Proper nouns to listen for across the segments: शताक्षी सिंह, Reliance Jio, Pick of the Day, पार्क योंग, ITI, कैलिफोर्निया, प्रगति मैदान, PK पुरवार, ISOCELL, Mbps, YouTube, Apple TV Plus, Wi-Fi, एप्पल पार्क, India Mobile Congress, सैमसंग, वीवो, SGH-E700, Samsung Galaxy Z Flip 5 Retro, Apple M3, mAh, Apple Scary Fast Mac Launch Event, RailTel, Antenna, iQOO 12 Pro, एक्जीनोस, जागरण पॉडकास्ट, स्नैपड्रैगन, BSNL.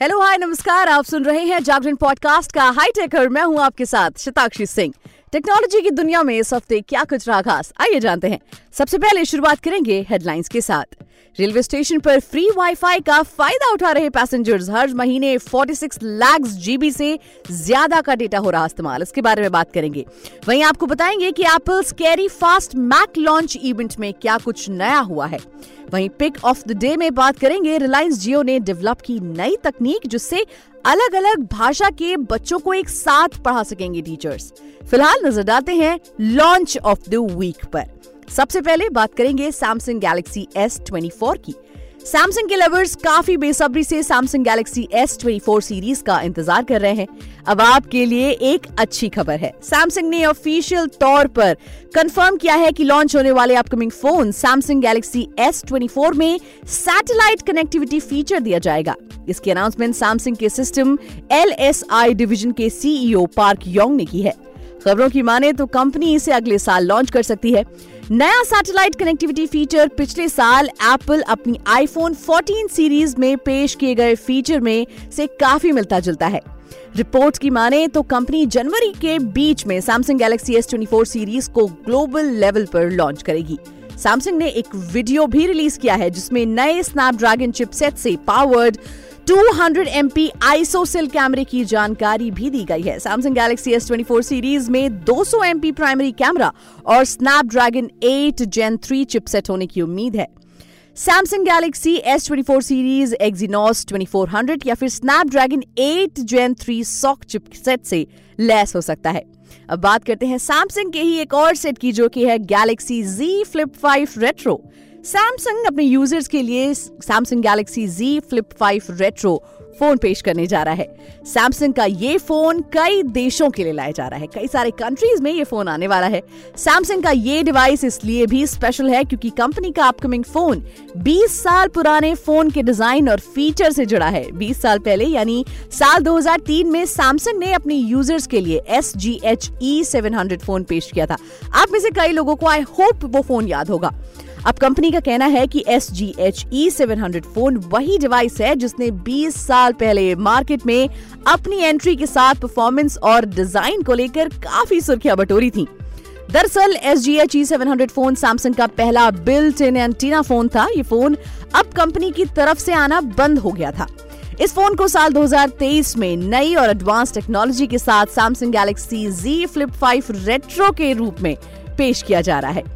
Hello hi नमस्कार, आप सुन रहे हैं जागरण पॉडकास्ट का हाईटेक और मैं हूं आपके साथ शताक्षी सिंह। टेक्नोलॉजी की दुनिया में इस हफ्ते क्या कुछ रहा खास, आइए जानते हैं। सबसे पहले शुरुआत करेंगे हेडलाइंस के साथ। रेलवे स्टेशन पर फ्री वाईफाई का फायदा उठा रहे पैसेंजर्स, हर महीने 46 लाख जीबी से ज्यादा का डेटा हो रहा इस्तेमाल, इसके बारे में बात करेंगे। वहीं आपको बताएंगे कि Apple scary fast Mac launch event में क्या कुछ नया हुआ है। वहीं पिक ऑफ द डे में बात करेंगे, रिलायंस जियो ने डेवलप की नई तकनीक जिससे अलग अलग भाषा के बच्चों को एक साथ पढ़ा सकेंगे टीचर्स। फिलहाल नजर डालते हैं लॉन्च ऑफ द वीक पर। सबसे पहले बात करेंगे सैमसंग गैलेक्सी S24 की। सैमसंग के लवर्स काफी बेसब्री से सैमसंग गैलेक्सी S24 सीरीज का इंतजार कर रहे हैं। अब आपके लिए एक अच्छी खबर है, सैमसंग ने ऑफिशियल तौर पर कंफर्म किया है कि लॉन्च होने वाले upcoming phone सैमसंग Galaxy S24 में सैटेलाइट कनेक्टिविटी फीचर दिया जाएगा। इसकी अनाउंसमेंट सैमसंग के सिस्टम LSI डिवीजन के CEO पार्क योंग ने की है। खबरों की माने तो कंपनी इसे अगले साल लॉन्च कर सकती है। नया सैटेलाइट कनेक्टिविटी फीचर पिछले साल एप्पल अपनी आईफोन 14 सीरीज में पेश किए गए फीचर में से काफी मिलता जुलता है। रिपोर्ट की माने तो कंपनी जनवरी के बीच में सैमसंग गैलेक्सी S24 सीरीज को ग्लोबल लेवल पर लॉन्च करेगी। सैमसंग ने एक वीडियो भी रिलीज किया है जिसमें नए स्नैपड्रैगन चिपसेट से पावर्ड 200 MP ISOCELL कैमरे की जानकारी भी दी गई है। सैमसंग गैलेक्सी S24 सीरीज में 200 MP प्राइमरी कैमरा और स्नैपड्रैगन 8 Gen 3 चिपसेट होने की उम्मीद है। सैमसंग Galaxy S24 series एक्जीनोस 2400 या फिर स्नैपड्रैगन 8 Gen 3 सॉक चिपसेट से लैस हो सकता है। अब बात करते हैं सैमसंग के ही एक और सेट की, जो कि है Galaxy Z Flip 5 Retro। सैमसंग अपने यूजर्स के लिए सैमसंग Galaxy Z Flip 5 retro phone पेश करने जा रहा है। सैमसंग का ये फोन कई देशों के लिए लाया जा रहा है, कई सारे कंट्रीज में ये फोन आने वाला है। सैमसंग का ये डिवाइस इसलिए भी स्पेशल है क्योंकि कंपनी का अपकमिंग फोन 20 साल पुराने फोन के डिजाइन और फीचर से जुड़ा है। 20 साल पहले यानी साल 2003 में सैमसंग ने अपने यूजर्स के लिए SGH-E700 फोन पेश किया था। आप में से कई लोगों को आई होप वो फोन याद होगा। अब कंपनी का कहना है कि SGH-E700 फोन वही डिवाइस है जिसने 20 साल पहले मार्केट में अपनी एंट्री के साथ परफॉर्मेंस और डिजाइन को लेकर काफी सुर्खियां बटोरी थी। दरअसल SGH-E700 फोन सैमसंग का पहला बिल्ट इन एंटीना फोन था। ये फोन अब कंपनी की तरफ से आना बंद हो गया था। इस फोन को साल 2023 में नई और एडवांस टेक्नोलॉजी के साथ सैमसंग Galaxy Z Flip 5 retro के रूप में पेश किया जा रहा है।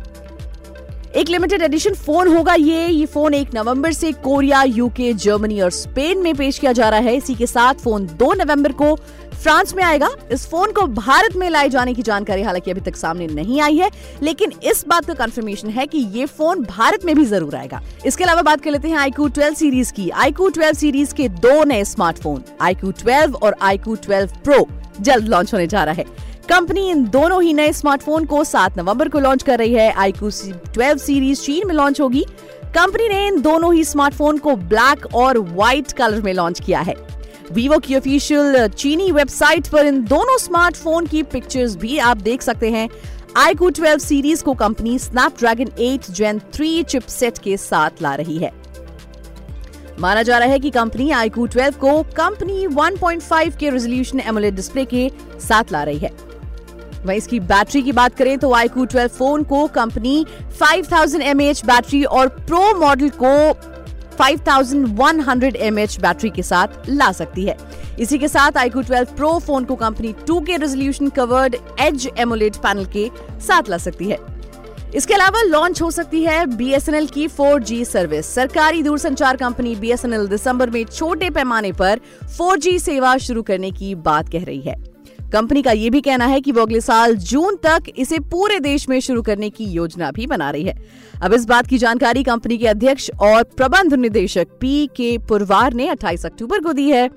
एक लिमिटेड एडिशन फोन होगा ये फोन 1 नवंबर से कोरिया, यूके, जर्मनी और स्पेन में पेश किया जा रहा है। इसी के साथ फोन 2 नवंबर को फ्रांस में आएगा। इस फोन को भारत में लाए जाने की जानकारी हालांकि अभी तक सामने नहीं आई है, लेकिन इस बात का कंफर्मेशन है कि ये फोन भारत में भी जरूर आएगा। इसके अलावा बात कर लेते हैं iQOO 12 सीरीज की। iQOO 12 सीरीज के 2 नए स्मार्टफोन iQOO 12 और iQOO 12 Pro जल्द लॉन्च होने जा रहा है। कंपनी इन दोनों ही नए स्मार्टफोन को 7 नवंबर को लॉन्च कर रही है। iQOO 12 सीरीज चीन में लॉन्च होगी। कंपनी ने इन दोनों ही स्मार्टफोन को ब्लैक और व्हाइट कलर में लॉन्च किया है। वीवो की ऑफिशियल चीनी वेबसाइट पर इन दोनों स्मार्टफोन की पिक्चर्स भी आप देख सकते हैं। iQOO 12 सीरीज को कंपनी स्नैपड्रैगन 8 Gen 3 चिपसेट के साथ ला रही है। माना जा रहा है कि कंपनी iQOO 12 को कंपनी 1.5 के रेजोल्यूशन एमोलेड डिस्प्ले के साथ ला रही है। वहीं इसकी बैटरी की बात करें तो iQOO 12 फोन को कंपनी 5000 mAh बैटरी और प्रो मॉडल को 5100 mAh बैटरी के साथ ला सकती है। इसी के साथ iQOO 12 प्रो फोन को company 2K resolution curved edge AMOLED panel के साथ ला सकती है। इसके अलावा लॉन्च हो सकती है BSNL की 4G सर्विस। सरकारी दूरसंचार कंपनी BSNL दिसंबर में छोटे पैमाने पर 4G सेवा शुरू करने की बात कह रही है। कंपनी का ये भी कहना है कि वो अगले साल जून तक इसे पूरे देश में शुरू करने की योजना भी बना रही है। अब इस बात की जानकारी कंपनी के अध्यक्ष और प्रबंध निदेशक PK पुरवार ने 28 अक्टूबर को दी है।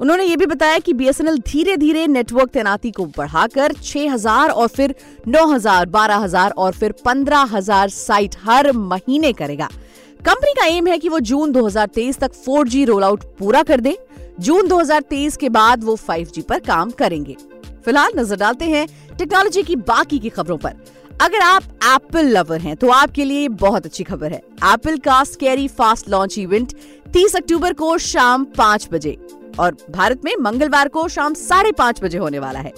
उन्होंने ये भी बताया कि BSNL धीरे धीरे नेटवर्क तैनाती को बढ़ाकर 6000 और फिर 9000, 12000 और फिर 15000 साइट हर महीने करेगा। कंपनी का एम है कि वो जून 2023 तक 4G रोल आउट पूरा कर दे। जून 2023 के बाद वो 5G पर काम करेंगे। फिलहाल नजर डालते हैं टेक्नोलॉजी की बाकी की खबरों पर। अगर आप एप्पल लवर हैं तो आपके लिए बहुत अच्छी खबर है। एप्पल का स्कैरी फास्ट लॉन्च इवेंट 30 अक्टूबर को शाम 5 बजे और भारत में मंगलवार को शाम 5:30 बजे होने वाला है।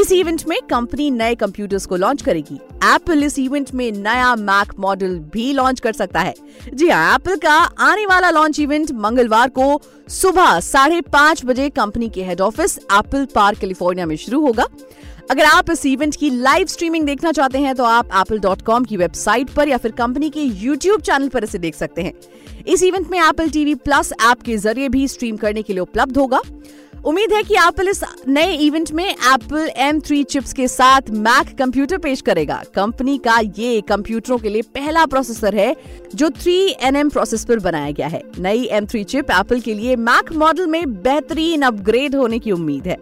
इस इवेंट में कंपनी नए कंप्यूटर्स को लॉन्च करेगी। एप्पल इस इवेंट में नया मैक मॉडल भी लॉन्च कर सकता है। जी हाँ, एप्पल का आने वाला लॉन्च इवेंट मंगलवार को सुबह 5:30 बजे कंपनी के head office एप्पल पार्क कैलिफोर्निया में शुरू होगा। अगर आप इस इवेंट की लाइव स्ट्रीमिंग देखना चाहते हैं तो आप apple.com की वेबसाइट पर या फिर कंपनी के YouTube चैनल पर इसे देख सकते हैं। इस इवेंट में Apple TV Plus ऐप के जरिए भी स्ट्रीम करने के लिए उपलब्ध होगा। उम्मीद है कि Apple इस नए इवेंट में Apple M3 चिप्स के साथ Mac कंप्यूटर पेश करेगा। कंपनी का ये कंप्यूटरों के लिए पहला प्रोसेसर है जो 3nm प्रोसेस पर बनाया गया है। नई M3 चिप Apple के लिए Mac मॉडल में बेहतरीन अपग्रेड होने की उम्मीद है।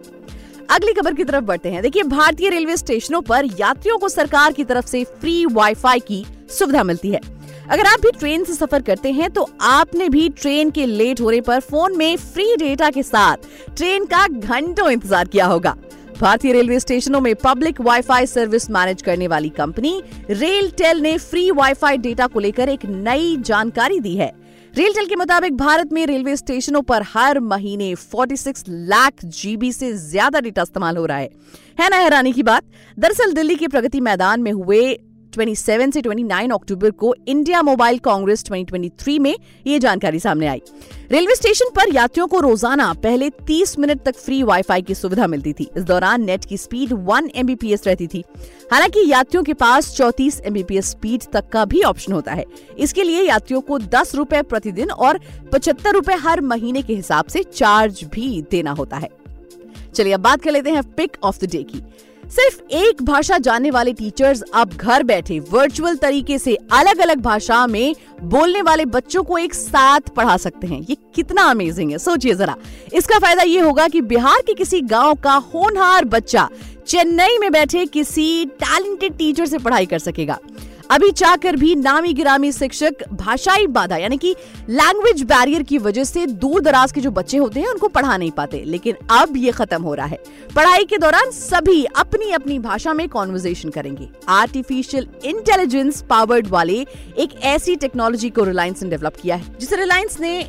अगली खबर की तरफ बढ़ते हैं। देखिए, भारतीय रेलवे स्टेशनों पर यात्रियों को सरकार की तरफ से फ्री वाईफाई की सुविधा मिलती है। अगर आप भी ट्रेन से सफर करते हैं तो आपने भी ट्रेन के लेट होने पर फोन में फ्री डेटा के साथ ट्रेन का घंटों इंतजार किया होगा। भारतीय रेलवे स्टेशनों में पब्लिक वाईफाई सर्विस मैनेज करने वाली कंपनी रेलटेल ने फ्री वाईफाई डेटा को लेकर एक नई जानकारी दी है। रेलटेल के मुताबिक भारत में रेलवे स्टेशनों पर हर महीने 46 लाख जीबी से ज्यादा डेटा इस्तेमाल हो रहा है ना हैरानी की बात। दरअसल दिल्ली के प्रगति मैदान में हुए 27 से 29 अक्टूबर को इंडिया मोबाइल कांग्रेस 2023 में ये जानकारी सामने आई। रेलवे स्टेशन पर यात्रियों को रोजाना पहले 30 मिनट तक फ्री वाईफाई की सुविधा मिलती थी। इस दौरान नेट की स्पीड 1 Mbps रहती थी। हालांकि यात्रियों के पास 34 Mbps स्पीड तक का भी ऑप्शन होता है। इसके लिए यात्रियों को 10 रुपए प्रतिदिन और 75 रुपए हर महीने के हिसाब से चार्ज भी देना होता है। चलिए अब बात कर लेते हैं पिक ऑफ द डे की। सिर्फ एक भाषा जानने वाले टीचर्स अब घर बैठे वर्चुअल तरीके से अलग अलग भाषा में बोलने वाले बच्चों को एक साथ पढ़ा सकते हैं। ये कितना अमेजिंग है, सोचिए जरा। इसका फायदा ये होगा कि बिहार के किसी गांव का होनहार बच्चा चेन्नई में बैठे किसी टैलेंटेड टीचर से पढ़ाई कर सकेगा। अभी चाहकर भी नामी गिरामी शिक्षक भाषाई बाधा यानी कि लैंग्वेज बैरियर की वजह से दूर दराज के जो बच्चे होते हैं उनको पढ़ा नहीं पाते, लेकिन अब ये खत्म हो रहा है। पढ़ाई के दौरान सभी अपनी अपनी भाषा में कॉन्वर्सेशन करेंगे। आर्टिफिशियल इंटेलिजेंस पावर्ड वाले एक ऐसी टेक्नोलॉजी को रिलायंस ने डेवलप किया है जिसे रिलायंस ने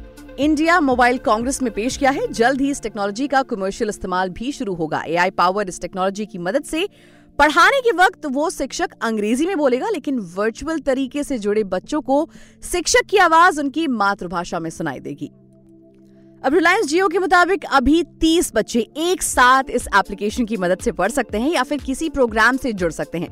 इंडिया मोबाइल कांग्रेस में पेश किया है। जल्द ही इस टेक्नोलॉजी का कमर्शियल इस्तेमाल भी शुरू होगा। एआई पावर इस टेक्नोलॉजी की मदद से पढ़ाने के वक्त वो शिक्षक अंग्रेजी में बोलेगा, लेकिन वर्चुअल तरीके से जुड़े बच्चों को शिक्षक की आवाज उनकी मातृभाषा में सुनाई देगी। अब रिलायंस जियो के मुताबिक अभी 30 बच्चे एक साथ इस एप्लीकेशन की मदद से पढ़ सकते हैं या फिर किसी प्रोग्राम से जुड़ सकते हैं।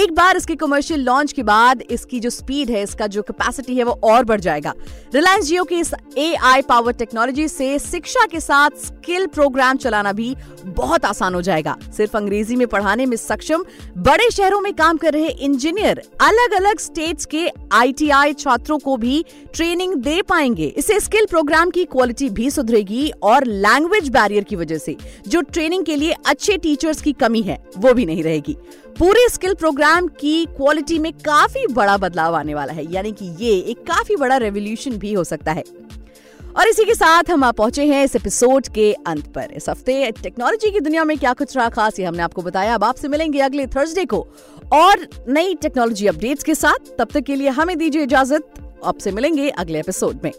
एक बार इसके कमर्शियल लॉन्च के बाद इसकी जो स्पीड है, इसका जो कैपेसिटी है, वो और बढ़ जाएगा। रिलायंस जियो की इस एआई पावर टेक्नोलॉजी से शिक्षा के साथ स्किल प्रोग्राम चलाना भी बहुत आसान हो जाएगा। सिर्फ अंग्रेजी में पढ़ाने में सक्षम बड़े शहरों में काम कर रहे इंजीनियर अलग अलग स्टेट्स के ITI छात्रों को भी ट्रेनिंग दे पाएंगे। इससे स्किल प्रोग्राम की क्वालिटी सुधरेगी और लैंग्वेज बैरियर की वजह से जो ट्रेनिंग के लिए अच्छे टीचर्स की कमी है वो भी नहीं रहेगी। पूरे स्किल प्रोग्राम की क्वालिटी में काफी बड़ा बदलाव आने वाला है, यानी कि ये एक काफी बड़ा रेवोल्यूशन भी हो सकता है। और इसी के साथ हम आप पहुंचे हैं इस एपिसोड के अंत पर। इस हफ्ते टेक्नोलॉजी की दुनिया में क्या कुछ रहा खास, ये हमने आपको बताया। अब आपसे मिलेंगे अगले थर्सडे को और नई टेक्नोलॉजी अपडेट्स के साथ। तब तक के लिए हमें दीजिए इजाजत। आपसे मिलेंगे अगले एपिसोड में।